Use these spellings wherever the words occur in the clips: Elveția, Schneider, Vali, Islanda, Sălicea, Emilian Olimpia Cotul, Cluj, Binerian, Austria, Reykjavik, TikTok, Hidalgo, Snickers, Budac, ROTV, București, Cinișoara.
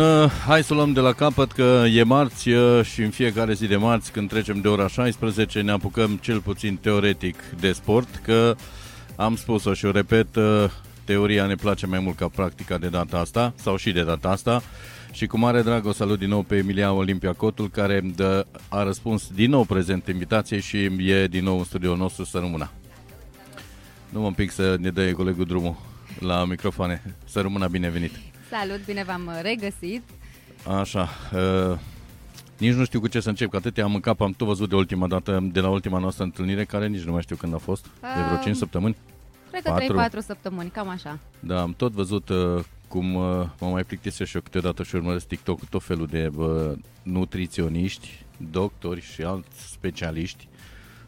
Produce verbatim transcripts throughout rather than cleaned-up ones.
Uh, hai să o luăm de la capăt, că e marți uh, și în fiecare zi de marți, când trecem de ora șaisprezece, ne apucăm cel puțin teoretic de sport, că am spus-o și o repet, uh, teoria ne place mai mult ca practica de data asta, sau și de data asta, și cu mare drag o salut din nou pe Emilian Olimpia Cotul, care dă, a răspuns din nou prezent invitației și e din nou în studioul nostru. Să rămână. Nu mă împic să ne dă colegul drumul la microfoane. Să rămână, binevenit! Salut, bine v-am regăsit! Așa, uh, nici nu știu cu ce să încep, că atâtea am în cap, am tot văzut de ultima dată, de la ultima noastră întâlnire, care nici nu mai știu când a fost, uh, de vreo cinci săptămâni? Cred că trei patru săptămâni, cam așa. Da, am tot văzut uh, cum uh, mă mai plictisesc și eu câteodată și urmăresc TikTok cu tot felul de uh, nutriționiști, doctori și alți specialiști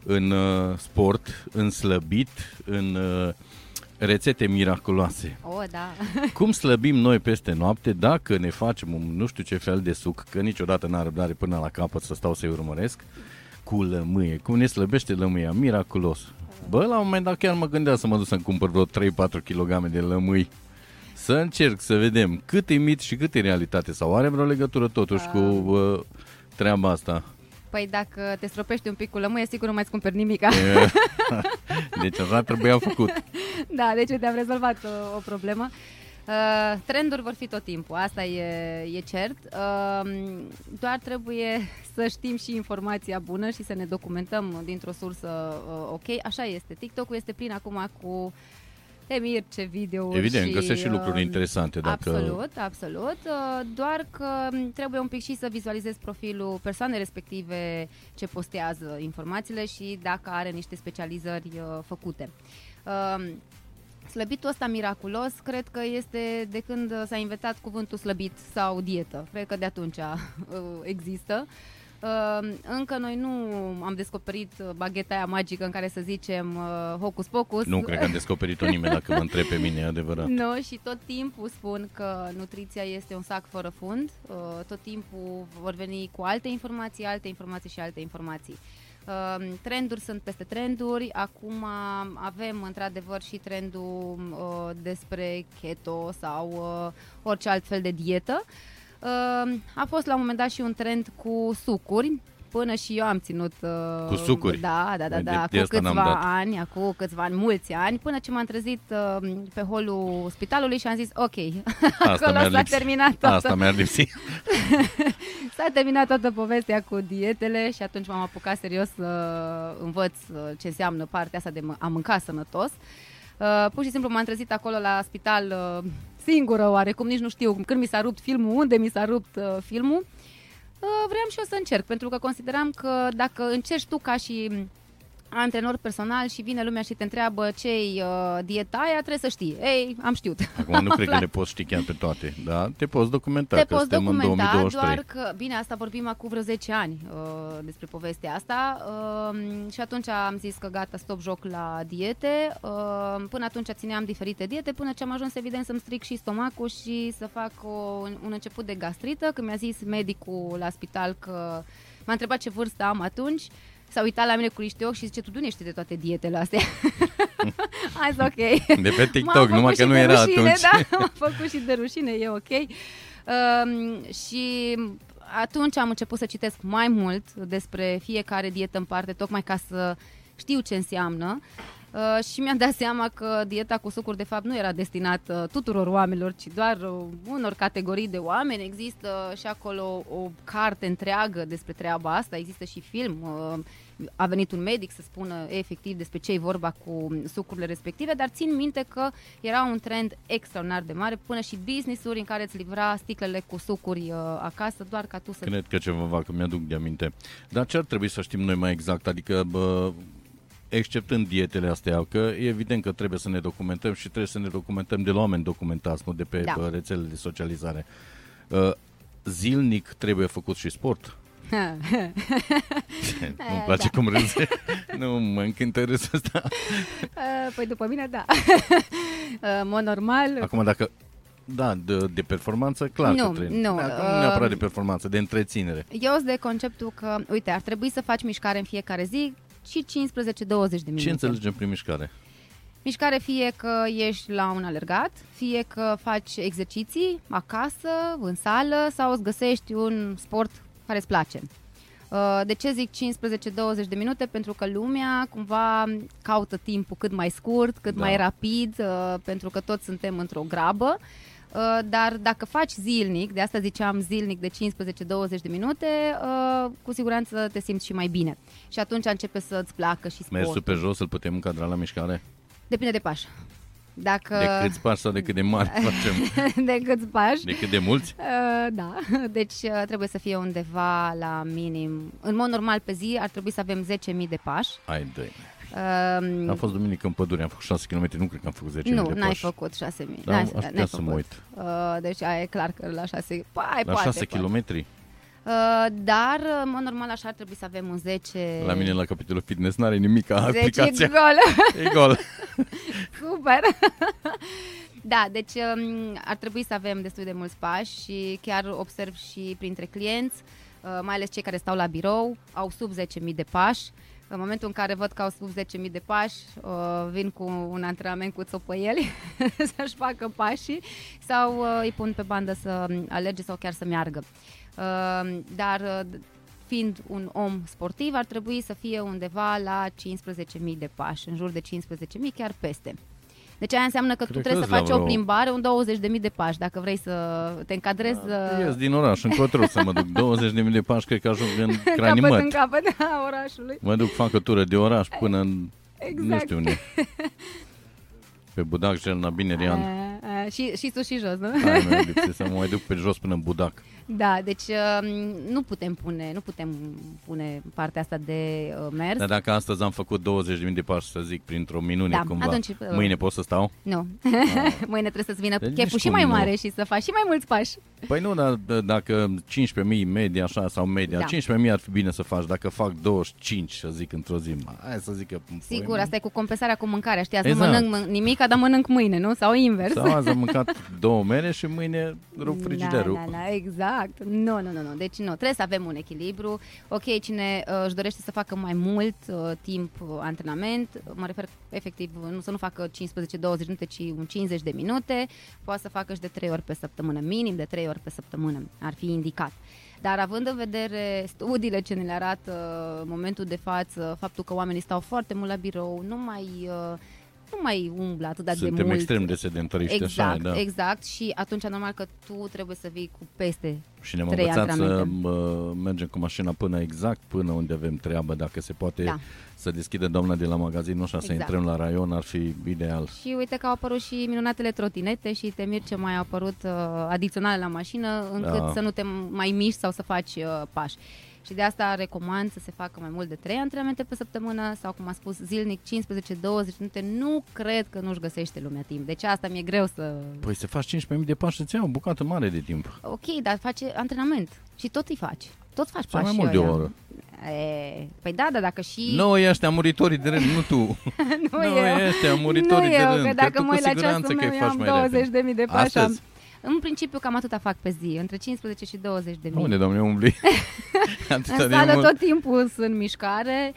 în uh, sport, în slăbit, în... Uh, rețete miraculoase. Oh, da. Cum slăbim noi peste noapte dacă ne facem un nu știu ce fel de suc, că niciodată n-am răbdare până la capăt să stau să-i urmăresc, cu lămâie. Cum ne slăbește lămâia? Miraculos. Bă, la un moment dat chiar mă gândeam să mă duc să-mi cumpăr vreo trei patru kilograme de lămâi. Să încerc să vedem cât e mit și cât e realitate. Sau are vreo legătură totuși cu uh, treaba asta? Păi dacă te stropești un pic cu lămâie, sigur nu mai îți cumperi nimica. Deci așa trebuia făcut. Da, deci te-am rezolvat o, o problemă. Uh, trenduri vor fi tot timpul, asta e, e cert. Uh, doar trebuie să știm și informația bună și să ne documentăm dintr-o sursă uh, ok. Așa este, TikTok-ul este plin acum cu... Te mir ce video-uri. Evident, și, găsești și lucruri uh, interesante. Dacă... Absolut, absolut. Uh, doar că trebuie un pic și să vizualizezi profilul persoanei respective ce postează informațiile și dacă are niște specializări uh, făcute. Uh, slăbitul ăsta miraculos, cred că este de când s-a inventat cuvântul slăbit sau dietă. Cred că de atunci uh, există. Uh, încă noi nu am descoperit bagheta aia magică în care să zicem uh, hocus pocus. Nu cred că am descoperit-o nimeni, dacă mă întreb pe mine, e adevărat. No, și tot timpul spun că nutriția este un sac fără fund, uh, tot timpul vor veni cu alte informații, alte informații și alte informații. Uh, trenduri sunt peste trenduri, acum avem într-adevăr și trendul uh, despre keto sau uh, orice altfel de dietă. A fost la un moment dat și un trend cu sucuri, până și eu am ținut uh, cu sucuri? Da, da, da, da de, de cu câțiva ani, acum câțiva ani, mulți ani, până ce m-am trezit uh, pe holul spitalului și am zis, ok, asta acolo s-a terminat toată. Asta mi-ar lipsi. S-a terminat toată povestea cu dietele și atunci m-am apucat serios să învăț ce înseamnă partea asta de a mânca sănătos. Uh, pur și simplu m-am trezit acolo la spital uh, singură oarecum, nici nu știu când mi s-a rupt filmul, unde mi s-a rupt uh, filmul. Uh, vreau și eu să încerc, pentru că consideram că dacă încerci tu ca și antrenor personal și vine lumea și te întreabă ce-i uh, dieta aia, trebuie să știi. Ei, am știut. Acum nu cred că le poți ști chiar pe toate, da? Te poți documenta, te că poți suntem documenta, în două mii douăzeci și trei. Doar că, bine, asta vorbim acum vreo zece ani uh, despre povestea asta uh, și atunci am zis că gata, stop joc la diete. Uh, până atunci țineam diferite diete, până ce am ajuns evident să-mi stric și stomacul și să fac o, un început de gastrită, când mi-a zis medicul la spital că m-a întrebat ce vârstă am atunci. S-a uitat la mine cu niște ochi și zice, tu de unde știi de toate dietele astea? Azi, ok. De pe TikTok, numai că nu era rușine, atunci. Da, m-am făcut și de rușine, e ok. Uh, și atunci am început să citesc mai mult despre fiecare dietă în parte, tocmai ca să știu ce înseamnă. Uh, și mi-am dat seama că dieta cu sucuri de fapt nu era destinată tuturor oamenilor, ci doar uh, unor categorii de oameni. Există și acolo o carte întreagă despre treaba asta, există și film. Uh, a venit un medic să spună efectiv despre ce e vorba cu sucurile respective, dar țin minte că era un trend extraordinar de mare, până și business-uri în care îți livra sticlele cu sucuri uh, acasă, doar ca tu să... Cred că ceva, că mi-aduc de aminte. Dar ce ar trebui să știm noi mai exact? Adică... Bă... exceptând dietele astea, că e evident că trebuie să ne documentăm și trebuie să ne documentăm de la oameni documentați, nu de pe da. rețelele de socializare. Zilnic trebuie făcut și sport. Nu-mi place da. cum râze. Nu mă încântă râsul ăsta. Păi după mine, da. Mă normal. Acum dacă... Da, de, de performanță, clar nu, că trebuie. Nu, da, nu neapărat de performanță, de întreținere. Eu sunt de conceptul că, uite, ar trebui să faci mișcare în fiecare zi, și cincisprezece douăzeci de minute. Ce înțelegem prin mișcare? Mișcare fie că ești la un alergat, fie că faci exerciții acasă, în sală sau îți găsești un sport care îți place. De ce zic cincisprezece douăzeci de minute? Pentru că lumea cumva caută timpul cât mai scurt, cât da. mai rapid, pentru că toți suntem într-o grabă. Dar dacă faci zilnic, de asta ziceam zilnic de cincisprezece douăzeci de minute, cu siguranță te simți și mai bine. Și atunci începe să-ți placă și sportul. Mersul pe jos îl putem încadra la mișcare? Depinde de pași. Dacă... De câți pași sau de cât de mari facem? De câți pași. De cât de mulți? Da, deci trebuie să fie undeva la minim. În mod normal pe zi ar trebui să avem zece mii de pași. Hai, dă-i. Um, am fost duminică în pădure, am făcut șase kilometri, nu cred că am făcut zece mii de pași. Nu, n-ai făcut șase mii. Dar aș putea să mă uit. Uh, deci aia e clar că la șase... Pai, la poate, șase kilometri? Uh, dar, în mod normal, așa ar trebui să avem un zece... La mine, la capitolul fitness, n-are nimic aplicația. zece e gol. E gol. Super! Da, deci um, ar trebui să avem destul de mulți pași și chiar observ și printre clienți, uh, mai ales cei care stau la birou, au sub zece mii de pași. În momentul în care văd că au sub zece mii de pași, uh, vin cu un antrenament cu țopăieli să-și facă pașii sau uh, îi pun pe bandă să alerge sau chiar să meargă. Uh, dar uh, fiind un om sportiv, ar trebui să fie undeva la cincisprezece mii de pași, în jur de cincisprezece mii, chiar peste. Deci aia înseamnă că cred tu trebuie că să faci vreo... o plimbare, un douăzeci de mii de pași, dacă vrei să te încadrezi. Da, ies din oraș, încotro să mă duc. douăzeci de mii de pași, cred că ajung în Cranimăt. Capăt în capăt a orașului. Mă duc, fac o tură de oraș până în, exact. nu știu unde. Pe Budac, cel la Binerian. A, a, și, și sus și jos, nu? Hai, mă lipse, să mă mai duc pe jos până în Budac. Da, deci nu putem pune, nu putem pune partea asta de mers. Dar dacă astăzi am făcut douăzeci de mii de pași, să zic, printr-o minune, da, cumva, atunci, mâine pot să stau? Nu. Ah. Mâine trebuie să-ți vină deci cheful și mai mare nu. și să faci și mai mulți pași. Păi nu, dar dacă cincisprezece mii media așa sau media, da. cincisprezece mii ar fi bine să faci. Dacă fac douăzeci și cinci, să zic, într-o zi, hai să zic că... Sigur, asta e cu compensarea cu mâncarea, știi? Azi exact. nu mănânc nimica, dar mănânc mâine, nu? Sau invers. Sau azi am mâncat două mere și mâine rup frigiderul. Da, da, da, exact. Nu, nu, nu, nu. Deci nu, trebuie să avem un echilibru. Ok, cine uh, își dorește să facă mai mult uh, timp uh, antrenament, mă refer efectiv nu să nu facă cincisprezece douăzeci minute, ci un cincizeci de minute, poate să facă și de trei ori pe săptămână, minim de trei ori pe săptămână, ar fi indicat. Dar având în vedere studiile ce ne le arată în momentul de față, faptul că oamenii stau foarte mult la birou, nu mai... Uh, nu mai umblă atât de mult. Suntem extrem de sedentariști, exact, așa, da. Exact, și atunci normal că tu trebuie să vii cu peste și ne-am învățat să mergem cu mașina până exact, până unde avem treabă, dacă se poate da. să deschidă doamna de la magazin, nu așa, exact. să intrăm la raion, ar fi ideal. Și uite că au apărut și minunatele trotinete și te mir ce mai a apărut uh, adiționale la mașină, încât da. să nu te mai miști sau să faci uh, pași. Și de asta recomand să se facă mai mult de trei antrenamente pe săptămână sau, cum am spus, zilnic cincisprezece douăzeci minute. Nu cred că nu-și găsește lumea timp. Deci asta mi-e greu să... Păi să faci cincisprezece mii de pași, să-ți ia o bucată mare de timp. Ok, dar faci antrenament și tot îi faci. Tot faci pași. Mai mult de o oră. E, păi da, da, dacă și... Noi ăștia muritorii de rând, nu tu. Noi ăștia muritorii de rând. Că dacă mă uit la ceasul meu, eu am douăzeci de mii de pași. Astăzi? În principiu cam atâta fac pe zi, între cincisprezece și douăzeci de mii. Unde, Doamne, umbli? În sală tot timpul sunt mișcare.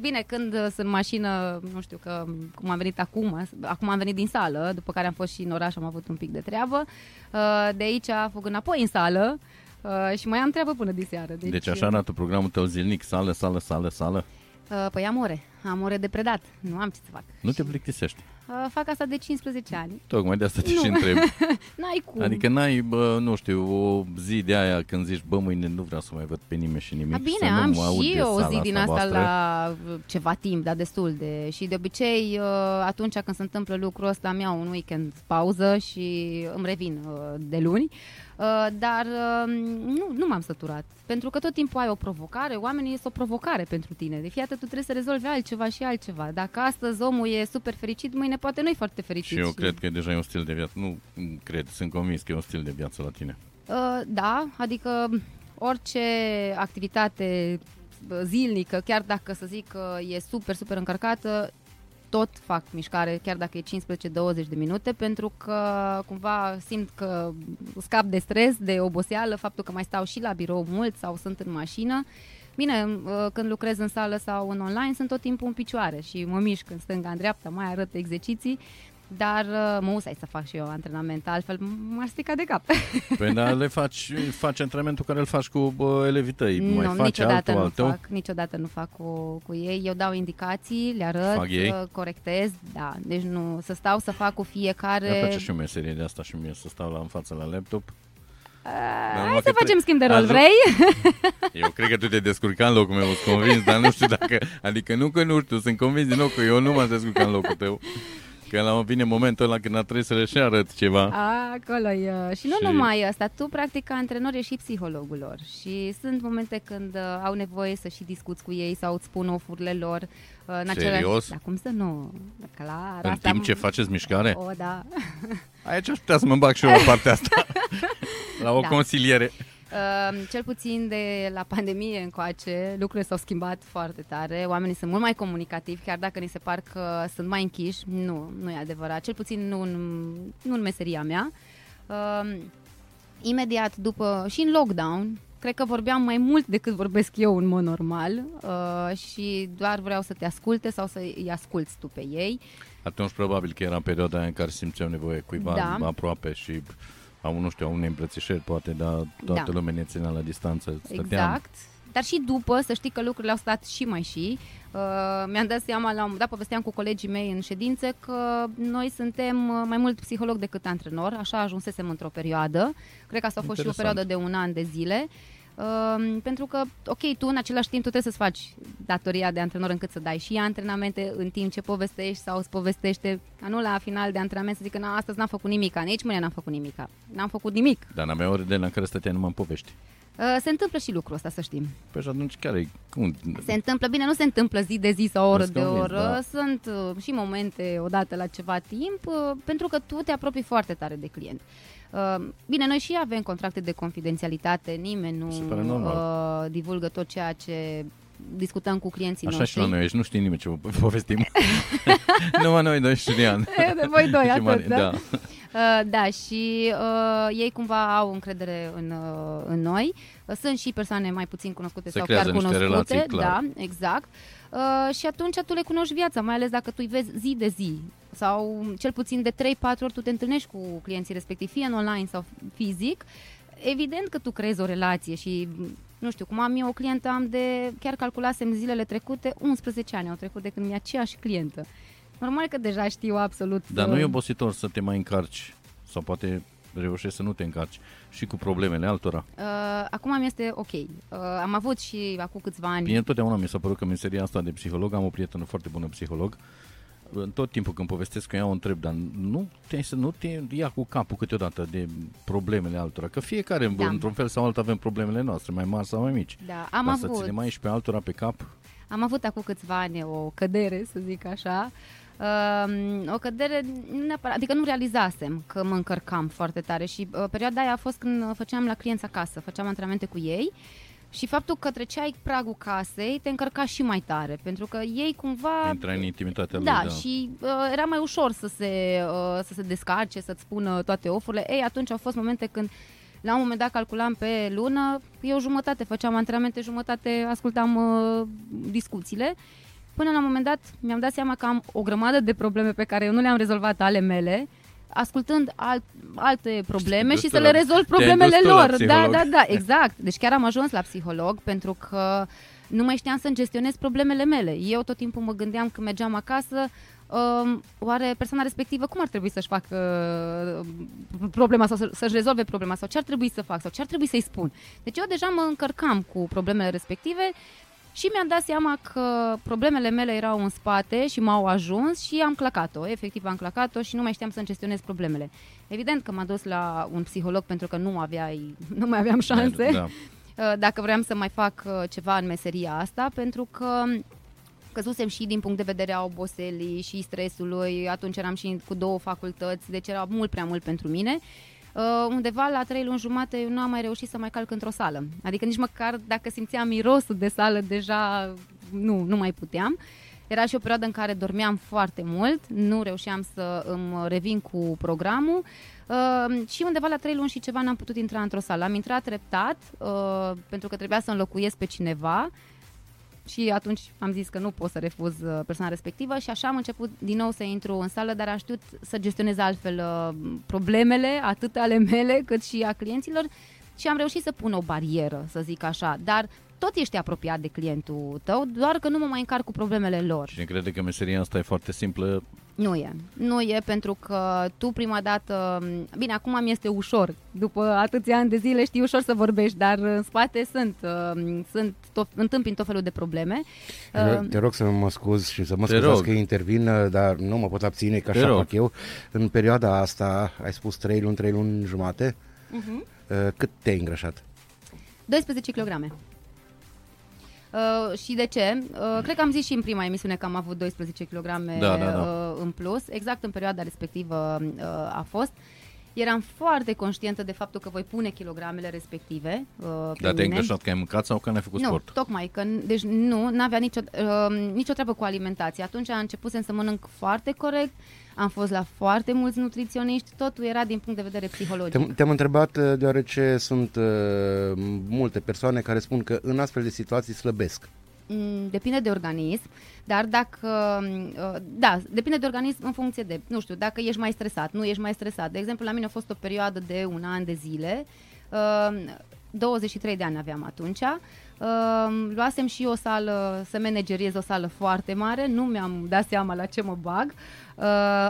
Bine, când sunt mașină, nu știu că cum am venit acum, acum am venit din sală, după care am fost și în oraș, am avut un pic de treabă. De aici fug înapoi în sală și mai am treabă până diseară. Deci, deci așa arată programul tău zilnic, sală, sală, sală, sală? Păi am ore, am ore de predat, nu am ce să fac. Nu te plictisești? Fac asta de cincisprezece ani. Tocmai de asta te nu. și întreb. N-ai cum. Adică n-ai, bă, nu știu, o zi de aia când zici, bă, mâine nu vreau să mai văd pe nimeni și nimic. A, bine, am și eu o zi din asta voastră. La ceva timp, dar destul de... Și de obicei, atunci când se întâmplă lucrul ăsta, îmi iau un weekend pauză și îmi revin de luni. Dar nu, nu m-am săturat. Pentru că tot timpul ai o provocare, oamenii este o provocare pentru tine. De fiecare tu trebuie să rezolvi altceva și altceva. Dacă astăzi omul e super fericit, mâine poate nu-i foarte fericit. Și eu și... cred că deja e un stil de viață. Nu cred, sunt convins că e un stil de viață la tine. Da, adică orice activitate zilnică, chiar dacă să zic că e super, super încărcată, tot fac mișcare, chiar dacă e cincisprezece douăzeci de minute, pentru că cumva simt că scap de stres, de oboseală, faptul că mai stau și la birou mult sau sunt în mașină. Bine, când lucrez în sală sau în online, sunt tot timpul în picioare și mă mișc în stânga, în dreapta, mai arăt exerciții, dar mă usai să fac și eu antrenament, altfel m-ar strica de cap. Păi, dar le faci, faci antrenamentul care îl faci cu elevii tăi, nu, mai faci altul, al tău? Niciodată nu fac cu, cu ei, eu dau indicații, le arăt, corectez, da, deci nu, să stau să fac cu fiecare... Mi-a place și o meserie de asta și mie, să stau la, în față la laptop. A, hai să facem tre- schimb de rol, vrei? Eu cred că tu te descurca în locul meu, sunt convins, dar nu știu dacă... Adică nu că nu știu, sunt convins din nou că eu nu m-am descurcat în locul tău. Că la vine momentul ăla când a trebuit să le și arăt ceva. A, acolo e. Și nu și... numai ăsta, tu practic ca antrenor ești și psihologul lor. Și sunt momente când au nevoie să și discuți cu ei sau îți spun ofurile lor. În serios? Dar cum să nu? Clar, în timp am... ce faceți mișcare? O, da. Aici aș putea să mă bag și eu la partea asta. La o da. consiliere. Uh, cel puțin de la pandemie încoace, lucrurile s-au schimbat foarte tare. Oamenii sunt mult mai comunicativi, chiar dacă ni se par că sunt mai închiși. Nu, nu e adevărat. Cel puțin nu în, nu în meseria mea. Uh, imediat după, și în lockdown, cred că vorbeam mai mult decât vorbesc eu în mod normal uh, și doar vreau să te asculte sau să îi asculți tu pe ei. Atunci probabil că era în perioada aia în care simțeam nevoie cuiva da. aproape și... Au, nu știu, au unei îmbrățișări, poate, dar toată da. lumea ne ținea la distanță. Stăteam. Exact. Dar și după, să știi că lucrurile au stat și mai și. Uh, mi-am dat seama, la un moment dat, povesteam cu colegii mei în ședințe, că noi suntem mai mult psiholog decât antrenor. Așa ajunsesem într-o perioadă. Cred că asta a fost Interesant. și o perioadă de un an de zile. Uh, pentru că, ok, tu în același timp tu trebuie să-ți faci datoria de antrenor încât să dai și antrenamente în timp ce povestești sau îți povestește, ca nu la final de antrenament să zic că na, astăzi n-am făcut nimica, nici mâine n-am făcut nimica, n-am făcut nimic. Dar n-am mai ori de la care stăteai numai în povești. Uh, se întâmplă și lucrul ăsta, să știm. Păi și atunci care-i? Cum? Se întâmplă, bine, nu se întâmplă zi de zi sau oră de oră, da. Sunt uh, și momente odată la ceva timp, uh, pentru că tu te apropii foarte tare de client. Bine, noi și avem contracte de confidențialitate, nimeni nu uh, divulgă tot ceea ce discutăm cu clienții Așa noștri. Așa și la noi, nu știi nimeni ce vă povestim. Numai noi doi și Rian. Voi doi, atât, da? Da. Uh, da, și uh, ei cumva au încredere în, uh, în noi. Sunt și persoane mai puțin cunoscute Se sau chiar cunoscute. Relații, da, exact. Uh, și atunci tu le cunoști viața, mai ales dacă tu îi vezi zi de zi. Sau cel puțin de trei-patru ori tu te întâlnești cu clienții respectivi, fie în online sau fizic. Evident că tu creezi o relație și, nu știu, cum am eu o clientă, am de, chiar calculasem zilele trecute, unsprezece ani au trecut de când mi-a aceeași clientă. Normal că deja știu absolut... Dar nu e obositor să te mai încarci sau poate... reușești să nu te încarci și cu problemele altora. Uh, acum mi este ok. Uh, am avut și acum câțiva ani. Bine, întotdeauna mi s-a părut că meseria asta de psiholog, am o prietenă foarte bună psiholog, tot timpul când povestesc cu ea o întreb, dar nu te, nu te ia cu capul câteodată de problemele altora, că fiecare da. într-un fel sau altul avem problemele noastre, mai mari sau mai mici. Da, am dar avut. Să ținem aici pe altora pe cap. Am avut acum câțiva ani o cădere, să zic așa, Uh, o cădere, nu neapărat, adică nu realizasem că mă încărcam foarte tare și uh, perioada aia a fost când făceam la clienți acasă, făceam antrenamente cu ei și faptul că treceai pragul casei te încărca și mai tare, pentru că ei cumva... Intrai în intimitatea da, lui, da. și uh, era mai ușor să se, uh, să se descarce, să-ți spună toate ofurile. Ei, atunci au fost momente când la un moment dat calculam pe lună, eu jumătate făceam antrenamente, jumătate ascultam uh, discuțiile. Până la un moment dat mi-am dat seama că am o grămadă de probleme pe care eu nu le-am rezolvat ale mele, ascultând alt, alte probleme și, și să le rezolv problemele lor. Da, da, da, exact. Deci chiar am ajuns la psiholog pentru că nu mai știam să-mi gestionez problemele mele. Eu tot timpul mă gândeam când mergeam acasă, oare persoana respectivă cum ar trebui să-și facă problema sau să-și rezolve problema sau ce ar trebui să fac sau ce ar trebui să-i spun. Deci eu deja mă încărcam cu problemele respective. Și mi-am dat seama că problemele mele erau în spate și m-au ajuns și am clacat-o, efectiv am clacat-o și nu mai știam să-mi gestionez problemele. Evident că m-am dus la un psiholog pentru că nu aveai, nu mai aveam șanse da, da. dacă vreau să mai fac ceva în meseria asta, pentru că căzusem și din punct de vedere a oboselii și stresului, atunci eram și cu două facultăți, deci era mult prea mult pentru mine. Uh, undeva la trei luni jumate eu nu am mai reușit să mai calc într-o sală. Adică nici măcar dacă simțeam mirosul de sală, deja nu, nu mai puteam. Era și o perioadă în care dormeam foarte mult, nu reușeam să îmi revin cu programul. Uh, și undeva la trei luni și ceva n-am putut intra într-o sală. Am intrat treptat uh, pentru că trebuia să înlocuiesc pe cineva și atunci am zis că nu pot să refuz persoana respectivă și așa am început din nou să intru în sală, dar am știut să gestionez altfel uh, problemele, atât ale mele cât și a clienților și am reușit să pun o barieră, să zic așa, dar tot ești apropiat de clientul tău, doar că nu mă mai încarc cu problemele lor. Cine crede că meseria asta e foarte simplă? Nu e. Nu e, pentru că tu prima dată... Bine, acum mi este ușor. După atâția ani de zile știi ușor să vorbești, dar în spate sunt, sunt tot, întâmpin tot felul de probleme. Te rog să mă scuz și să mă scuzați că intervin, dar nu mă pot abține, că așa fac eu. În perioada asta, ai spus trei luni, trei luni jumate, uh-huh. Cât te-ai îngrășat? doisprezece kilograme. Uh, și de ce? Uh, cred că am zis și în prima emisiune că am avut doisprezece kilograme da, da, da. Uh, în plus. Exact în perioada respectivă uh, a fost. Eram foarte conștientă de faptul că voi pune kilogramele respective. Uh, Dar te-ai îngrășat că ai mâncat sau că n-ai făcut nu, sport? Nu, tocmai. Că, deci nu, n-avea nicio, uh, nicio treabă cu alimentația. Atunci am început să mănânc foarte corect. Am fost la foarte mulți nutriționiști, totul era din punct de vedere psihologic. Te-am întrebat deoarece sunt uh, multe persoane care spun că în astfel de situații slăbesc. Depinde de organism, dar dacă, uh, da, depinde de organism în funcție de, nu știu, dacă ești mai stresat, nu ești mai stresat. De exemplu, la mine a fost o perioadă de un an de zile, uh, douăzeci și trei de ani aveam atunci, uh, luasem și o sală, să manageriez o sală foarte mare, nu mi-am dat seama la ce mă bag, uh,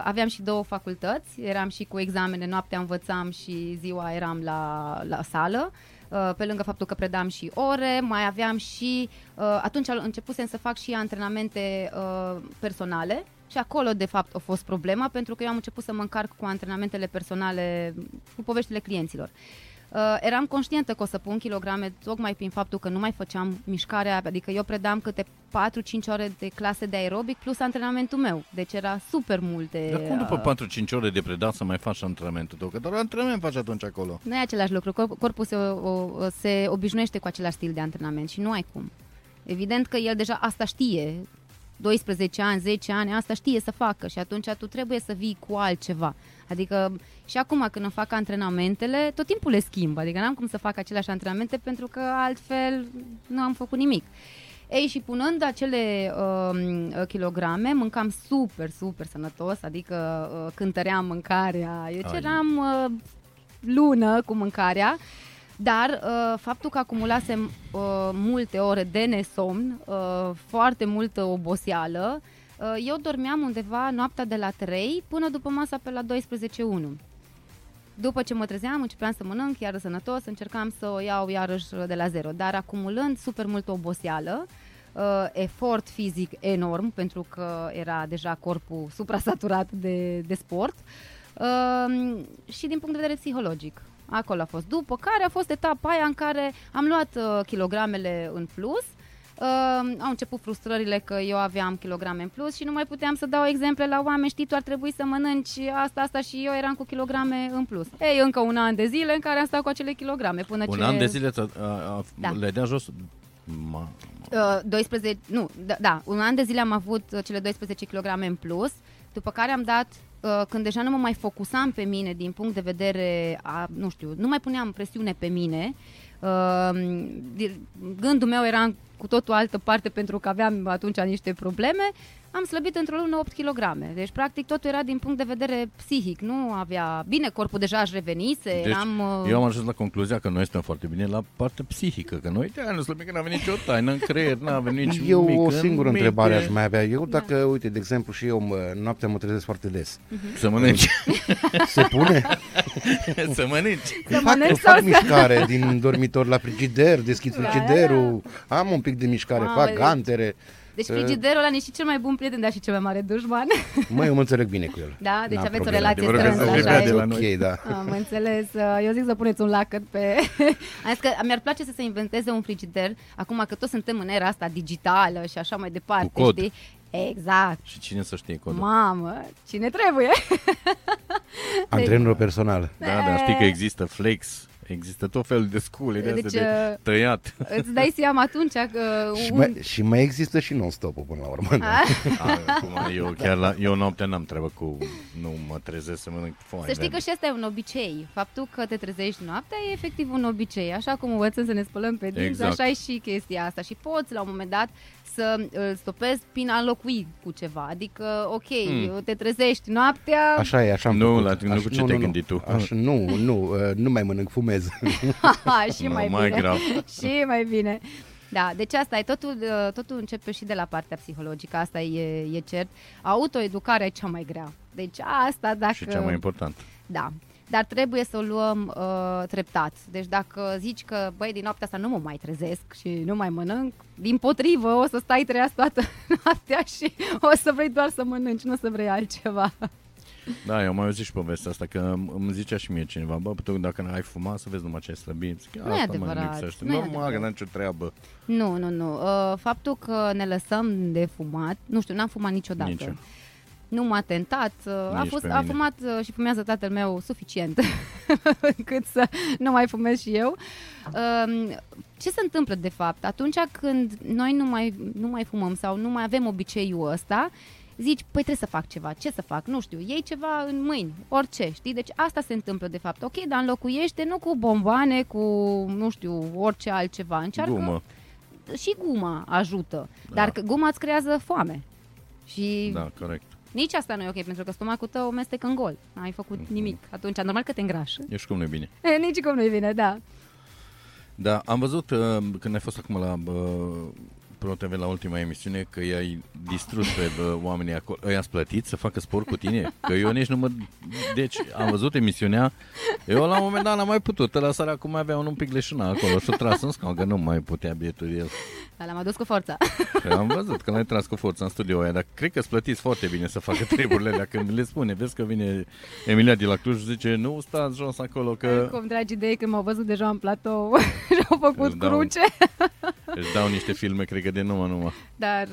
aveam și două facultăți, eram și cu examene, noaptea învățam și ziua eram la, la sală, uh, pe lângă faptul că predam și ore, mai aveam și, uh, atunci începusem să fac și antrenamente uh, personale și acolo de fapt a fost problema, pentru că eu am început să mă încarc cu antrenamentele personale, cu poveștile clienților. Uh, eram conștientă că o să pun kilograme tocmai prin faptul că nu mai făceam mișcarea, adică eu predam câte patru-cinci ore de clase de aerobic plus antrenamentul meu, deci era super multe. Dar cum după patru-cinci ore de predat să mai faci antrenamentul tău? Că doar antrenament faci atunci acolo. Nu e același lucru, corpul se, o, se obișnuiește cu același stil de antrenament și nu ai cum. Evident că el deja asta știe, doisprezece ani, zece ani, asta știe să facă și atunci tu trebuie să vii cu altceva. Adică și acum când îmi fac antrenamentele, tot timpul le schimb, adică n-am cum să fac aceleași antrenamente pentru că altfel nu am făcut nimic. Ei, și punând acele uh, kilograme, mâncam super, super sănătos, adică uh, cântăream mâncarea, eu ceram uh, lună cu mâncarea. Dar uh, faptul că acumulasem uh, multe ore de nesomn, uh, foarte multă oboseală, uh, eu dormeam undeva noaptea de la trei până după masa pe la douăsprezece și unu. După ce mă trezeam, începeam să mănânc, iară sănătos, încercam să o iau iarăși de la zero. Dar acumulând super multă oboseală, uh, efort fizic enorm, pentru că era deja corpul supra-saturat de, de sport, uh, și din punct de vedere psihologic. Acolo a fost. După care a fost etapa aia în care am luat uh, kilogramele în plus, uh, au început frustrările că eu aveam kilograme în plus și nu mai puteam să dau exemple la oameni, știi, tu ar trebui să mănânci asta, asta și eu eram cu kilograme în plus. Ei, încă un an de zile în care am stat cu acele kilograme. Până un ce... an de zile da. Le dea jos? Ma... Uh, doisprezece, nu, da, da, un an de zile am avut cele doisprezece kilograme în plus, după care am dat... Când deja nu mă mai focusam pe mine din punct de vedere, a, nu știu, nu mai puneam presiune pe mine, gândul meu era cu totul altă parte pentru că aveam atunci niște probleme, am slăbit într-o lună opt kilograme. Deci, practic, totul era din punct de vedere psihic, nu avea... Bine, corpul deja își revenise, deci, am... eu am ajuns la concluzia că noi suntem foarte bine la partea psihică, că noi de-aia nu slăbim, că n-avem nicio taină în creier, n-avem nici eu mic. Eu o singură mic, întrebare aș mai avea. Eu, dacă, da. uite, de exemplu, și eu mă, noaptea mă trezesc foarte des. Uh-huh. Să mănânci. Se pune? Să mănânci. Să fac, mănânci fac mișcare să... din dormitor la frigider, deschid frigiderul, am un pic de mișcare, ah, fac bă, gantele. Deci frigiderul ăla e și cel mai bun prieten, dar și cel mai mare dușman. Măi, eu mă înțeleg bine cu el. Da, deci n-am aveți probleme. O relație strânsă, așa e? Ok, da. Am înțeles. Eu zic să puneți un lacăt pe... Am zis că mi-ar place să se inventeze un frigider, acum că toți suntem în era asta digitală și așa mai departe. Cu cod. Știi? Exact. Și cine să știe codul? Mamă, cine trebuie? Antrenorul personal. Da, dar știi că există Flex, Există tot felul de scule de, deci, de tăiat. Îți dai seama atunci că... Un... Și, mai, și mai există și non-stop-ul până la urmă. A? A, cum, eu chiar la, eu noaptea n-am treabă cu... Nu mă trezesc să mănânc foaie. Să știi că și asta e un obicei. Faptul că te trezești noaptea e efectiv un obicei. Așa cum învățăm să ne spălăm pe dinți, exact. Așa e și chestia asta. Și poți la un moment dat să îl stopezi prin a înlocui cu ceva. Adică, ok, mm. te trezești noaptea... Așa e, așa am Nu, la, nu cu ce te-ai gândit tu. Aș, nu, nu, nu mai mănânc, fumez. Și mai no, bine mai Și mai bine da, deci asta e, totul, totul începe și de la partea psihologică. Asta e, e cert. Autoeducarea e cea mai grea. Deci asta dacă... Și cea mai importantă. Da, dar trebuie să o luăm uh, treptat. Deci dacă zici că băi, din noaptea asta nu mă mai trezesc și nu mai mănânc, dimpotrivă, o să stai treaz toată noaptea și o să vrei doar să mănânci, nu o să vrei altceva. Da, eu am mai auzit și povestea asta, că îmi zicea și mie cineva, bă, tu dacă n-ai fumat să vezi numai ce ai slăbit. Nu e adevărat. Nu, mă, mă, n-am nicio treabă. Nu, nu, nu. Faptul că ne lăsăm de fumat, nu știu, n-am fumat niciodată. Nici. Nu m-a tentat, a, fost, a fumat și fumează tatăl meu suficient încât să nu mai fumez și eu. Ce se întâmplă de fapt? Atunci când noi nu mai, nu mai fumăm sau nu mai avem obiceiul ăsta, zici, păi trebuie să fac ceva, ce să fac, nu știu, iei ceva în mâini, orice, știi? Deci asta se întâmplă de fapt, ok, dar înlocuiește nu cu bomboane, cu, nu știu, orice altceva, încearcă... Gumă. Și guma ajută, da. Dar guma îți creează foame. Și da, corect. Nici asta nu e ok, pentru că stomacul tău mestecă în gol, n-ai făcut mm-hmm. nimic, atunci normal că te îngrași. Nici cum nu-i bine. E, nici cum nu-i bine, da. Da, am văzut uh, când ai fost acum la... Uh, R O T V la ultima emisiune că i-ai distrus pe oamenii acolo. I-ați plătit să facă sport cu tine? Că eu nici nu mă... Deci, am văzut emisiunea, eu la un moment dat n-am mai putut. Ăla sărac cum avea un pic leșuna acolo și-o tras în scaun, că nu mai putea bietul el. Dar l-am adus cu forța. Că am văzut că l-ai tras cu forța în studio aia, dar cred că îți plătiți foarte bine să facă treburile alea. Când le spune, vezi că vine Emilian de la Cluj și zice, nu stați jos acolo că... Cum dragii de ei, când m-au văzut deja în platou și au făcut își cruce. Dau, își dau niște filme, cred că de numai, numai. Dar,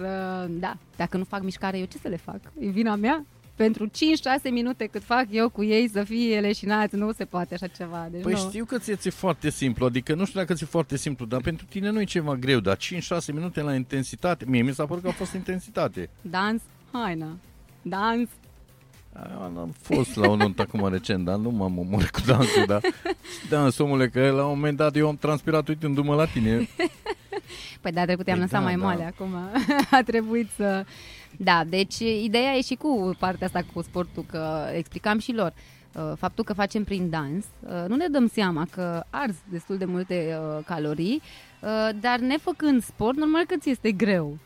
da, dacă nu fac mișcare, eu ce să le fac? E vina mea? Pentru cinci șase minute cât fac eu cu ei să fie leșinați, nu se poate așa ceva. Deci păi nu. Știu că ți-e foarte simplu, adică nu știu dacă ți-e foarte simplu, dar pentru tine nu e ceva greu, dar cinci șase minute la intensitate, mie mi s-a părut că a fost intensitate. Dans, haina, dans. Am fost la o nuntă acum recent, dar nu m-am omorât cu dansul, dar dans, omule, că la un moment dat eu am transpirat uitându-mă la tine. Păi da, trecut i-am păi lăsat da, mai da. moale acum, a trebuit să... Da, deci ideea e și cu partea asta cu sportul, că explicam și lor faptul că facem prin dans, nu ne dăm seama că arzi destul de multe calorii, dar nefăcând sport, normal că ți este greu.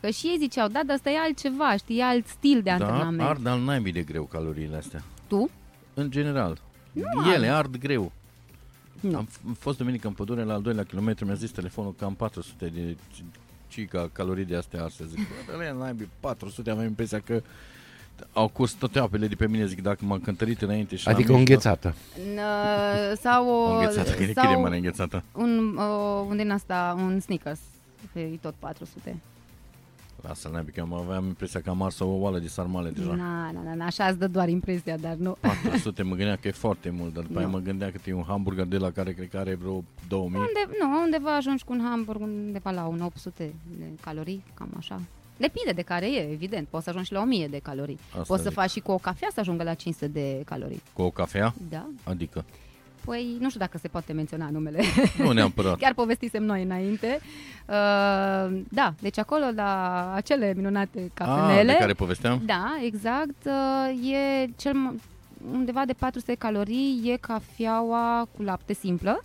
Că și ei ziceau, da, dar asta e altceva, știi, e alt stil de antrenament. Da, ard al naibii de greu caloriile astea. Tu? În general. Nu, ele ard greu. Nu. Am fost duminică în pădure la al doilea kilometru, mi-a zis telefonul că am patru sute de... cica calorii de astea arse, zic, bă, naibii, patru sute, am impresia că au curs toate apele de pe mine, zic, dacă m-am cântărit înainte și adică o înghețată. N- sau o... o înghețată, că e cât de mare înghețată. Un, o, un din asta, un Snickers, e tot patru sute. Lasă-l, naibii, că aveam impresia că am ars o oală de sarmale deja. Na, na, na, așa îți dă doar impresia, dar nu. patru sute, mă gândeam că e foarte mult, dar după aia mă gândeam că e un hamburger de la care cred că are vreo două mii. Unde, nu, undeva ajungi cu un hamburger undeva la un opt sute de calorii, cam așa. Depinde de care e, evident, poți să ajungi și la o mie de calorii. Asta poți adică. Să faci și cu o cafea să ajungă la cinci sute de calorii. Cu o cafea? Da. Adică? Păi, nu știu dacă se poate menționa numele. Nu neapărat. Chiar povestisem noi înainte. Uh, da, deci acolo la acele minunate cafenele. Ah, de care povesteam? Da, exact. Uh, e cel undeva de patru sute calorii e cafeaua cu lapte simplă.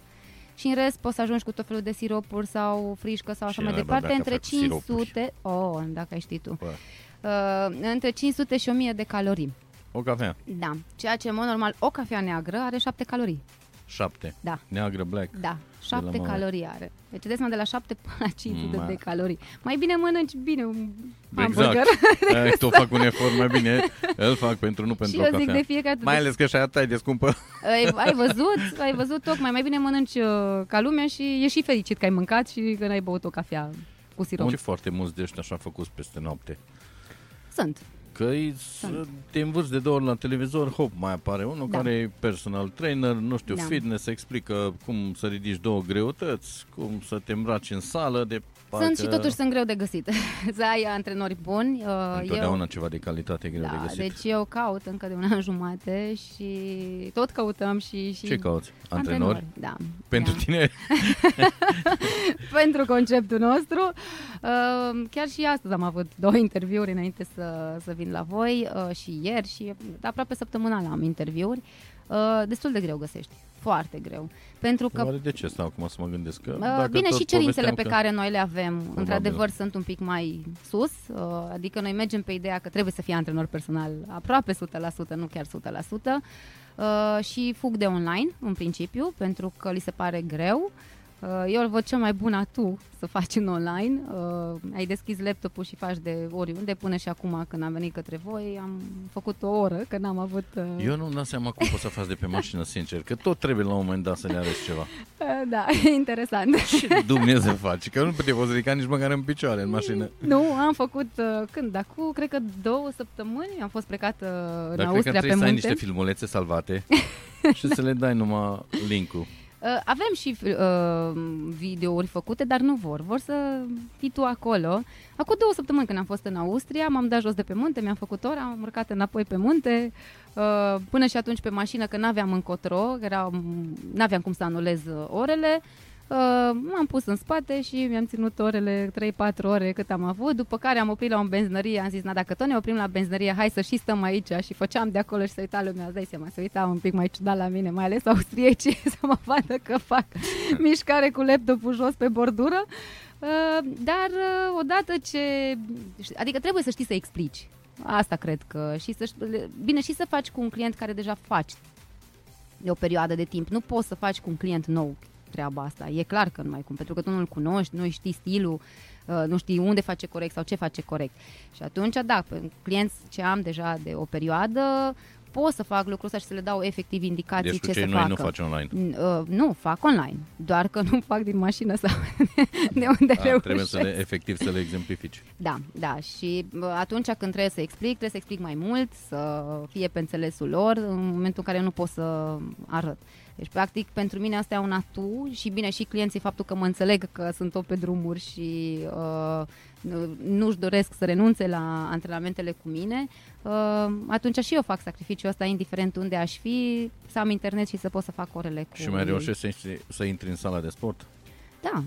Și în rest poți să ajungi cu tot felul de siropuri sau frișcă sau așa mai departe. Între cinci sute... Oh, dacă ai ști tu. Uh, între cinci sute și o mie de calorii. O cafea? Da. Ceea ce, în mod normal, o cafea neagră are șapte calorii. șapte? Da. Neagră, black? Da. șapte calorii are. Deci desma de la șapte până la cinci sute Ma. de calorii. Mai bine mănânci bine un hamburger. Exact. Tot fac un efort mai bine. Îl fac pentru nu pentru o cafea. Și eu zic de fiecare... Mai ales că și aia ta e de scumpă. Ai văzut? Ai văzut tocmai. Mai bine mănânci ca lumea și ești și fericit că ai mâncat și că n-ai băut o cafea cu sirop. Unde foarte mulți de ăștia așa făcuți peste noapte? Sunt. Că sunt. Te învârți de două ori la televizor, hop, mai apare unul da. care e personal trainer, nu știu, da. fitness, explică cum să ridici două greutăți, cum să te îmbraci în sală. De parcă... Sunt și totuși sunt greu de găsit. Să ai antrenori buni. Întotdeauna eu... ceva de calitate greu da, de găsit. Deci eu caut încă de un an jumate și tot căutăm și... și... Ce cauți? Antrenori? Antrenori? Da. Pentru yeah. tine? Pentru conceptul nostru. Chiar și astăzi am avut două interviuri înainte să, să vin la voi și ieri și aproape săptămânal am interviuri. Destul de greu găsești. Foarte greu. Pentru că... Oare de ce stau acum să mă gândesc? Că dacă bine, și cerințele pe că... care noi le avem, probabil, într-adevăr, sunt un pic mai sus. Adică noi mergem pe ideea că trebuie să fie antrenor personal aproape o sută la sută, nu chiar o sută la sută. Și fug de online, în principiu, pentru că li se pare greu. Eu îl văd cel mai bună tu să faci în online. Ai deschis laptopul și faci de oriunde. Până și acum, când am venit către voi, am făcut o oră, că n-am avut... Eu nu-mi dau seama cum poți să faci de pe mașină, sincer, că tot trebuie la un moment dat să le arăți ceva. Da, e interesant. Și Dumnezeu faci, că nu puteai poți ridica nici măcar în picioare în mașină. Nu, am făcut, când, acum, cred că două săptămâni am fost plecată în Dar Austria pe munte. Dar cred că trebuie să ai niște filmulețe salvate și să le dai numai link-ul. Avem și uh, videouri făcute, dar nu vor. Vor să fii tu acolo. Acum două săptămâni când am fost în Austria, m-am dat jos de pe munte, mi-am făcut ora, am urcat înapoi pe munte, uh, până și atunci pe mașină, că n-aveam încotro, era, n-aveam cum să anulez orele. Uh, m-am pus în spate și mi-am ținut orele, trei patru ore cât am avut, după care am oprit la o benzinărie, am zis, na, dacă tot ne oprim la benzinărie, hai să și stăm aici, și făceam de acolo și să uita lumea, îți dai seama, să uita un pic mai ciudat la mine, mai ales austriecii, să mă vadă că fac mișcare cu laptopul jos pe bordură, uh, dar uh, odată ce, adică trebuie să știi să explici, asta cred că, și să, bine, și să faci cu un client care deja faci de o perioadă de timp, nu poți să faci cu un client nou treaba asta. E clar că nu mai cum, pentru că tu nu-l cunoști, nu știi stilul, nu știi unde face corect sau ce face corect. Și atunci, da, clienți ce am deja de o perioadă, pot să fac lucrul ăsta și să le dau efectiv indicații deci, ce să facă. Deci cu cei noi nu faci online? Nu, fac online, doar că nu fac din mașină sau de unde reușesc. Trebuie să le, efectiv să le exemplifici. Da, da, și atunci când trebuie să explic, trebuie să explic mai mult, să fie pe înțelesul lor, în momentul în care nu pot să arăt. Deci, practic, pentru mine asta e un atu și, bine, și clienții, faptul că mă înțeleg că sunt tot pe drumuri și uh, nu-și doresc să renunțe la antrenamentele cu mine, uh, atunci și eu fac sacrificiul ăsta, indiferent unde aș fi, să am internet și să pot să fac orele cu... Și mai reușesc să, să intri în sala de sport? Da,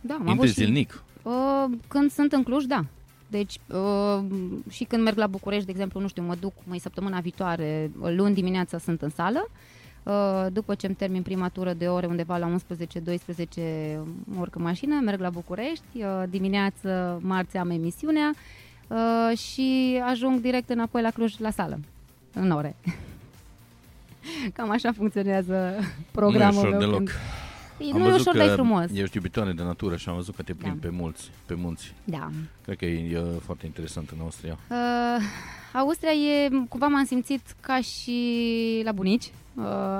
da. M-am intri zilnic? Uh, când sunt în Cluj, da. Deci uh, și când merg la București, de exemplu, nu știu, mă duc, măi, săptămâna viitoare, luni dimineața sunt în sală. După ce îmi termin prima tură de ore undeva la unsprezece douăsprezece, mă urc în mașină, merg la București, dimineață, marți am emisiunea și ajung direct înapoi la Cluj, la sală, în ore. Cam așa funcționează programul meu. Nu e ușor deloc. Când... Nu e ușor, dar e frumos. Ești iubitoare de natură și am văzut că te plimbi da. pe mulți, pe munți. Da. Cred că e, e foarte interesant în Austria. Uh, Austria e, cumva m-am simțit ca și la bunici.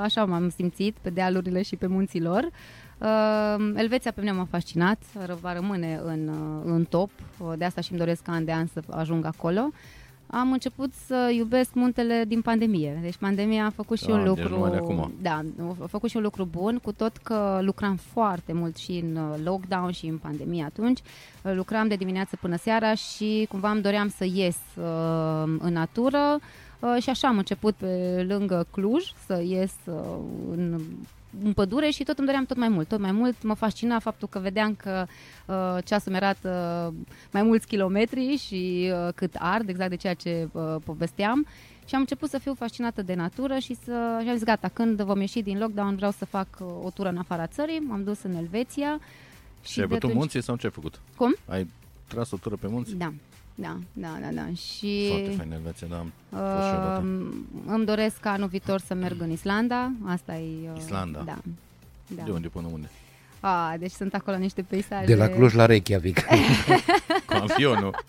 Așa m-am simțit pe dealurile și pe munții lor. Elveția pe mine m-a fascinat, va rămâne în, în top, de asta și-mi doresc an de an să ajung acolo. Am început să iubesc muntele din pandemie, deci pandemia a făcut și da, un lucru da, a făcut și un lucru bun, cu tot că lucram foarte mult și în lockdown și în pandemie atunci, lucram de dimineață până seara și cumva îmi doream să ies în natură. Uh, și așa am început pe lângă Cluj să ies uh, în, în pădure și tot îmi doream tot mai mult, tot mai mult. Mă fascina faptul că vedeam că uh, ceasul mi-arată uh, mai mulți kilometri și uh, cât ard, exact de ceea ce uh, povesteam. Și am început să fiu fascinată de natură și să, și am zis gata, când vom ieși din lockdown vreau să fac uh, o tură în afara țării. M-am dus în Elveția. Și, și ai bătut atunci... munții sau ce ai făcut? Cum? Ai tras o tură pe munți? Da. Da, da, da, da. Și foarte fain Elveția, da. Uh, îmi doresc ca anul viitor să merg în Islanda. Asta e uh, Islanda. Da. Da. De unde până unde? Ah, deci sunt acolo niște peisaje. De la Cluj la Reykjavik. Cu avionul.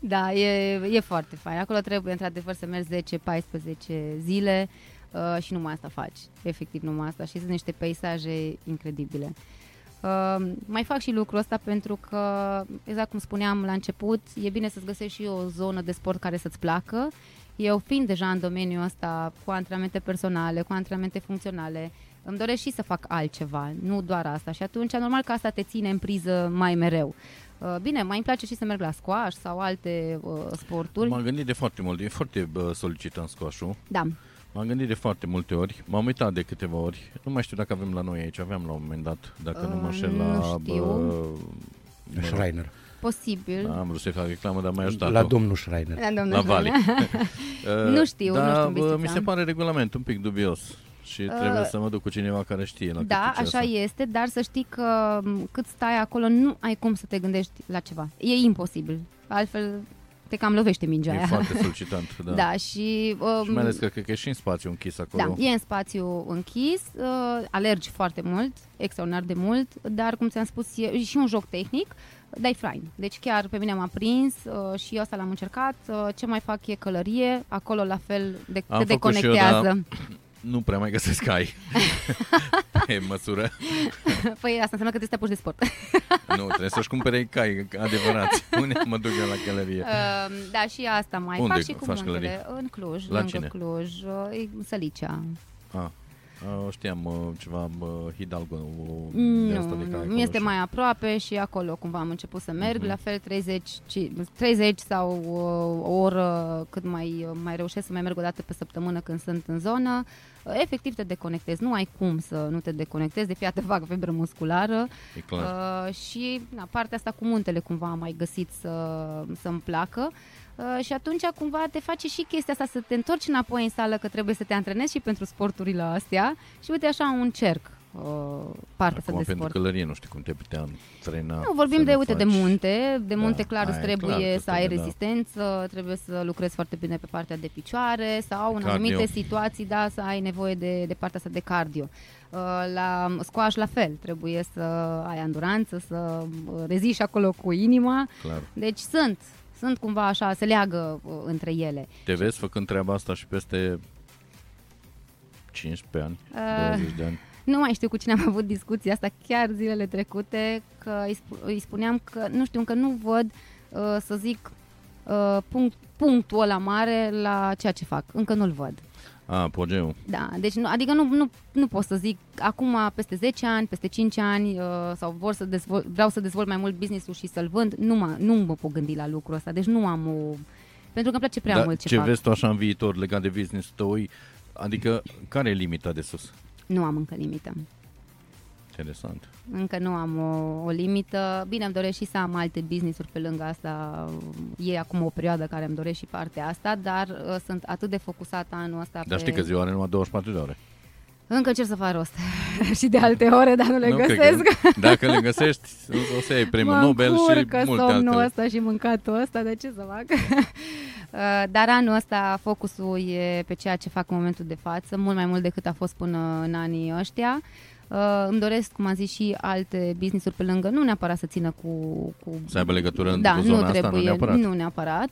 Da, e e foarte fain. Acolo trebuie într-adevăr să mergi zece paisprezece zile uh, și numai asta faci. Efectiv numai asta și sunt niște peisaje incredibile. Uh, mai fac și lucrul ăsta pentru că, exact cum spuneam la început, e bine să-ți găsești și o zonă de sport care să-ți placă. Eu fiind deja în domeniul ăsta cu antrenamente personale, cu antrenamente funcționale, îmi doresc și să fac altceva, nu doar asta. Și atunci, normal că asta te ține în priză mai mereu. Bine, mai îmi place și să merg la squash sau alte uh, sporturi. M-am gândit de foarte mult, e foarte uh, solicitant squash-ul. Da. M-am gândit de foarte multe ori, m-am uitat de câteva ori, nu mai știu dacă avem la noi aici, aveam la un moment dat, dacă uh, nu mă înșel la... Uh, Schreiner. Posibil. Da, am vrut să fac reclamă, dar m-ai ajutat. La domnul Schneider. La domnul Vali. Nu știu, da, nu știu. Dar mi se pare regulament un pic dubios și uh, trebuie să mă duc cu cineva care știe la da, așa este, dar să știi că cât stai acolo nu ai cum să te gândești la ceva. E imposibil. Altfel te cam lovește mingea aia. E foarte solicitant, da. Da, și, uh, și mai ales că cred că e și în spațiu închis acolo. Da, e în spațiu închis, uh, alergi foarte mult, extraordinar de mult, dar cum ți-am spus, e și un joc tehnic. Dai fain. Deci chiar pe mine am aprins uh, și eu asta l-am încercat. Uh, ce mai fac e călărie, acolo la fel de, te deconectează. Eu, nu prea mai găsesc ai pe măsură. Păi asta înseamnă că trebuie să te apuci de sport. Nu, trebuie să-și cumpere cai, adevărat. Unde mă duc eu la călărie? Uh, da, și asta mai unde fac și cu muntele. În Cluj, la lângă cine? Cluj, uh, Sălicea. Ah. O știam ceva, Hidalgo nu, de asta de nu, este și... mai aproape și acolo cumva am început să merg, uh-huh. La fel treizeci sau uh, o oră cât mai, mai reușesc să mai merg o dată pe săptămână când sunt în zonă. Efectiv te deconectezi, nu ai cum să nu te deconectezi, de fiată fac febră musculară. E clar. Uh, și na, partea asta cu muntele cumva am mai găsit să, să-mi placă. Uh, și atunci cumva te face și chestia asta să te întorci înapoi în sală, că trebuie să te antrenezi și pentru sporturile astea. Și uite așa un cerc, uh, partea asta de sport. Pentru călărie nu știu cum te putea trena. Nu, vorbim de, uite, faci... de munte, de munte da, clar îți trebuie clar, să ai rezistență, da. Trebuie să lucrezi foarte bine pe partea de picioare sau în cardio. Anumite situații da, să ai nevoie de, de partea asta de cardio. Uh, la squash la fel, trebuie să ai anduranță, să reziști acolo cu inima. Clar. Deci sunt... Sunt cumva așa, se leagă uh, între ele. Te vezi făcând treaba asta și peste cincisprezece ani, uh, douăzeci de ani? Nu mai știu cu cine am avut discuția asta chiar zilele trecute, că îi, sp- îi spuneam că nu știu, încă nu văd, uh, să zic, uh, punct, punctul ăla mare la ceea ce fac. Încă nu-l văd. A, apogeu. Da, deci nu, adică nu, nu, nu pot să zic acum peste zece ani, peste cinci ani uh, sau vor să dezvol, vreau să dezvolt mai mult business-ul și să-l vând, nu mă, nu mă pot gândi la lucrul ăsta, deci nu am o... Pentru că îmi place prea da, mult ce, ce fac. Ce vezi tu așa în viitor legat de business-ul tău, adică care e limita de sus? Nu am încă limită. Interesant. Încă nu am o, o limită. Bine, îmi doresc și să am alte business-uri pe lângă asta. E acum o perioadă care îmi doresc și partea asta, dar uh, sunt atât de focusată anul ăsta. Dar pe... știi că ziua are numai douăzeci și patru de ore. Încă încerc să fac rost și de alte ore, dar nu le nu găsesc. Că, dacă le găsești, o să ai primul Nobel și multe altele. Mă ăsta și mâncatul ăsta, de ce să fac? Dar anul ăsta focusul e pe ceea ce fac în momentul de față, mult mai mult decât a fost până în anii ăștia. Uh, îmi doresc, cum am zis, și alte business-uri pe lângă, nu neapărat să țină cu... cu... Să aibă legătură da, cu zona nu trebuie, asta, nu neapărat. Nu neapărat.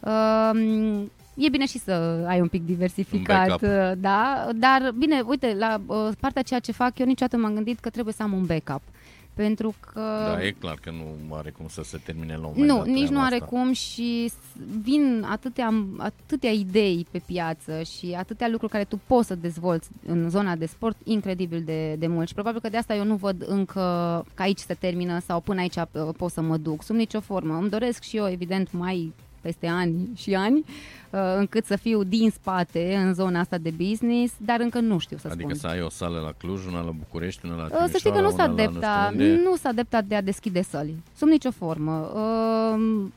Uh, e bine și să ai un pic diversificat, un uh, da, dar bine, uite, la uh, partea ceea ce fac, eu niciodată m-am gândit că trebuie să am un backup. Pentru că... Da, e clar că nu are cum să se termine la un moment dat. Nu, nici nu are asta. Cum și vin atâtea, atâtea idei pe piață și atâtea lucruri care tu poți să dezvolți în zona de sport, incredibil de, de mult. Și probabil că de asta eu nu văd încă că aici se termină sau până aici pot să mă duc. Sub nicio formă. Îmi doresc și eu, evident, mai peste ani și ani, încât să fiu din spate în zona asta de business, dar încă nu știu să adică spun. Adică să ai o sală la Cluj, una la București, una la Cinișoara, să știi că nu s-a adeptat, nu s-a adeptat de a deschide săli, sub nicio formă.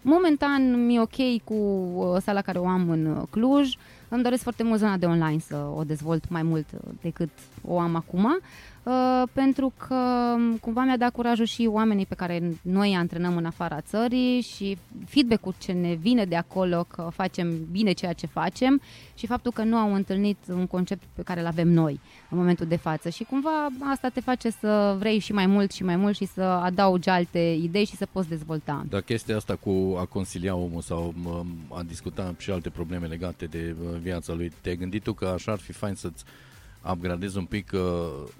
Momentan mi-e ok cu sala care o am în Cluj, îmi doresc foarte mult zona de online să o dezvolt mai mult decât o am acum, pentru că cumva mi-a dat curajul și oamenii pe care noi antrenăm în afara țării și feedback-ul ce ne vine de acolo că facem bine ceea ce facem și faptul că nu au întâlnit un concept pe care îl avem noi în momentul de față și cumva asta te face să vrei și mai mult și mai mult și să adaugi alte idei și să poți dezvolta. Dar chestia asta cu a concilia omul sau a discuta și alte probleme legate de viața lui, te-ai gândit tu că așa ar fi fain să-ți upgradezi un pic uh,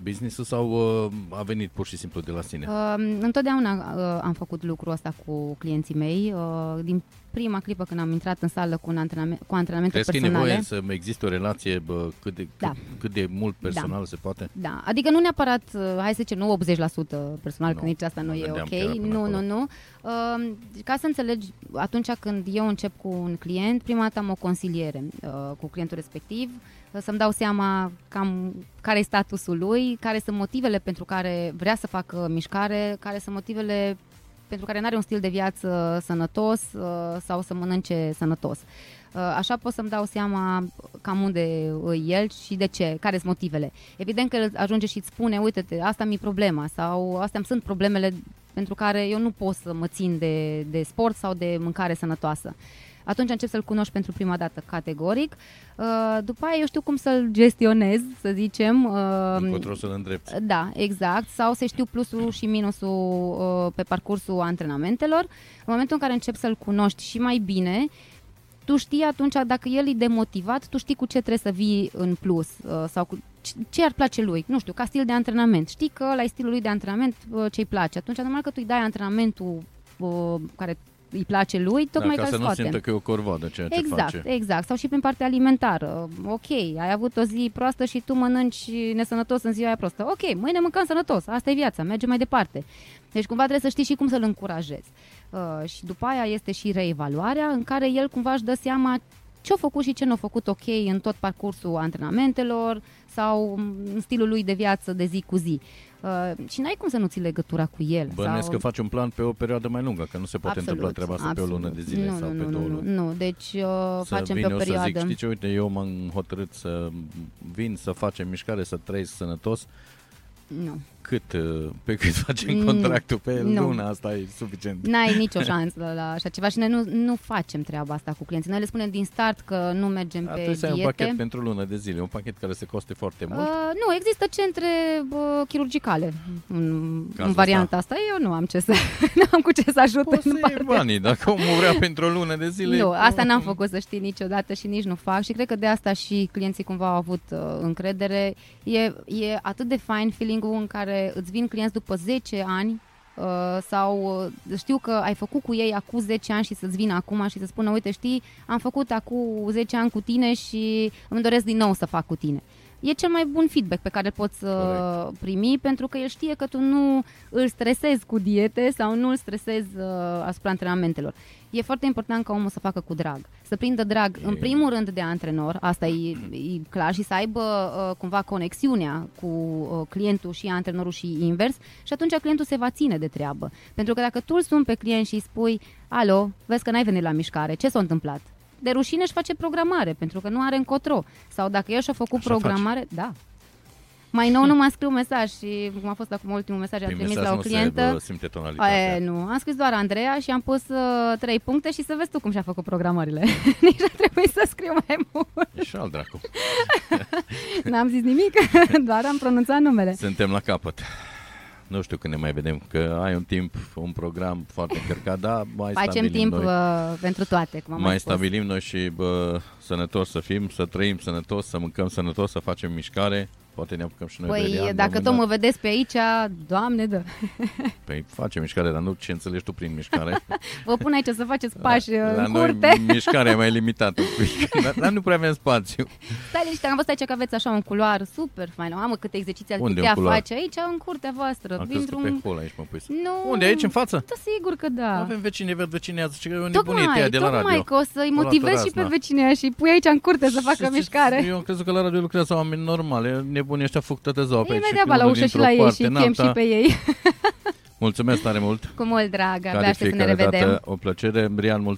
business-ul sau uh, a venit pur și simplu de la sine? Uh, întotdeauna uh, am făcut lucrul ăsta cu clienții mei. Uh, din prima clipă când am intrat în sală cu, un antrenament, cu antrenamente Crezi personale. Crezi că e nevoie să există o relație bă, cât, de, da. cât, cât de mult personal da. se poate? Da, adică nu neapărat, hai să zicem, nu optzeci la sută personal, no, că nici asta nu e ok. Nu, nu, nu. Uh, ca să înțelegi, atunci când eu încep cu un client, prima dată am o consiliere uh, cu clientul respectiv, să-mi dau seama cam care e statusul lui, care sunt motivele pentru care vrea să facă mișcare, care sunt motivele pentru care nu are un stil de viață sănătos sau să mănânce sănătos. Așa pot să-mi dau seama cam unde e el și de ce, care sunt motivele. Evident că ajunge și îți spune, uite-te, asta mi-e problema sau astea îmi sunt problemele pentru care eu nu pot să mă țin de, de sport sau de mâncare sănătoasă. Atunci încep să-l cunoști pentru prima dată categoric. După aia eu știu cum să-l gestionez, să zicem. Încotro să-l îndrept. Da, exact. Sau să știu plusul și minusul pe parcursul antrenamentelor. În momentul în care încep să-l cunoști și mai bine, tu știi atunci, dacă el e demotivat, tu știi cu ce trebuie să vii în plus sau cu ce ar place lui, nu știu, ca stil de antrenament. Știi că ăla e stilul lui de antrenament ce-i place. Atunci, normal că tu îi dai antrenamentul care îi place lui, tocmai ca să nu simtă că e o corvoadă ceea ce exact, face. Exact, exact. Sau și prin partea alimentară. Ok, ai avut o zi proastă și tu mănânci nesănătos în ziua aia proastă. Ok, mâine mâncăm sănătos, asta e viața, mergem mai departe. Deci cumva trebuie să știi și cum să-l încurajezi. Uh, și după aia este și reevaluarea în care el cumva își dă seama ce-a făcut și ce n-a făcut ok în tot parcursul antrenamentelor sau în stilul lui de viață de zi cu zi. Uh, și n-ai cum să nu ții legătura cu el. Bănuiesc sau... că faci un plan pe o perioadă mai lungă, că nu se poate absolut, întâmpla treaba asta absolut. pe o lună de zile nu, sau nu, pe nu, două luni. Nu, nu, deci uh, facem vin, pe o perioadă. Să zic, știi ce, uite, eu m-am hotărât să vin, să facem mișcare, să trăiesc sănătos. Nu. Cât, pe cât facem contractul pe nu. luna, asta e suficient. N-ai nicio șansă la așa ceva și noi nu, nu facem treaba asta cu clienții. Noi le spunem din start că nu mergem Ar pe diete. Să ai un pachet pentru lună de zile, un pachet care se coste foarte mult. Uh, nu, există centre uh, chirurgicale în, în varianta asta. asta. Eu nu am ce să, n-am cu ce să ajut. Poți să iei banii, dacă omul vrea pentru o lună de zile. Nu, asta n-am făcut, să știi, niciodată și nici nu fac și cred că de asta și clienții cumva au avut uh, încredere. E, e atât de fain feeling-ul în care îți vin clienți după zece ani uh, sau uh, știu că ai făcut cu ei acum zece ani și să-ți vină acum și să spună, uite, știi, am făcut acum zece ani cu tine și îmi doresc din nou să fac cu tine. E cel mai bun feedback pe care îl poți uh, primi, pentru că el știe că tu nu îl stresezi cu diete sau nu îl stresezi uh, asupra antrenamentelor. E foarte important ca omul să facă cu drag, să prindă drag e... în primul rând de antrenor, asta e, e clar, și să aibă uh, cumva conexiunea cu uh, clientul și antrenorul și invers, și atunci clientul se va ține de treabă. Pentru că dacă tu îl suni pe client și îi spui, alo, vezi că n-ai venit la mișcare, ce s-a întâmplat? De rușine își face programare, pentru că nu are încotro. Sau dacă el și-a făcut Așa programare, faci. da. Mai nou nu m-a scris un mesaj și cum a fost acum ultimul mesaj, am trimis la o clientă. E, nu, am scris doar Andreea și am pus trei uh, puncte și să vezi tu cum și-a făcut programările. Nici nu trebuie să scriu mai mult. Și al dracu. N-am zis nimic, doar am pronunțat numele. Suntem la capăt. Nu știu când ne mai vedem, că ai un timp, un program foarte încărcat, dar mai Facem stabilim timp noi. Uh, pentru toate, cum am mai, mai spus. stabilim noi și bă, sănătos să fim, să trăim sănătos, să mâncăm sănătos, să facem mișcare. Poate ne apucăm și noi. Păi, dacă tot mă vedeți pe aici, Doamne, dă! Păi face mișcare, dar nu ce înțelegi tu prin mișcare. Vă pun aici să faceți pași la, în la curte. Noi, mișcarea e mai limitată, dar, dar nu prea avem spațiu. Stai liniște, am văzut aici că aveți așa un culoar super fain. Mamă, câte exerciții ați putea face aici, în curtea voastră. Am crezut pe hol aici mă pui să... Nu. Unde, aici, în față? Da, sigur că da. Avem vecini, văd vecinează, că e o nebunie aia de la radio. Tocmai că o să-i motivezi și pe vecinii și pui aici în curte să facă mișcare. Eu am crezut că la radio lucrează oameni normale. Nebunii ăștia fac toată ziua pe aici. Ei vedea la ușă și la ei și chem și pe ei. Mulțumesc tare mult. Cu mult drag, abia aștept să ne revedem. O plăcere, Brian, mulțumesc.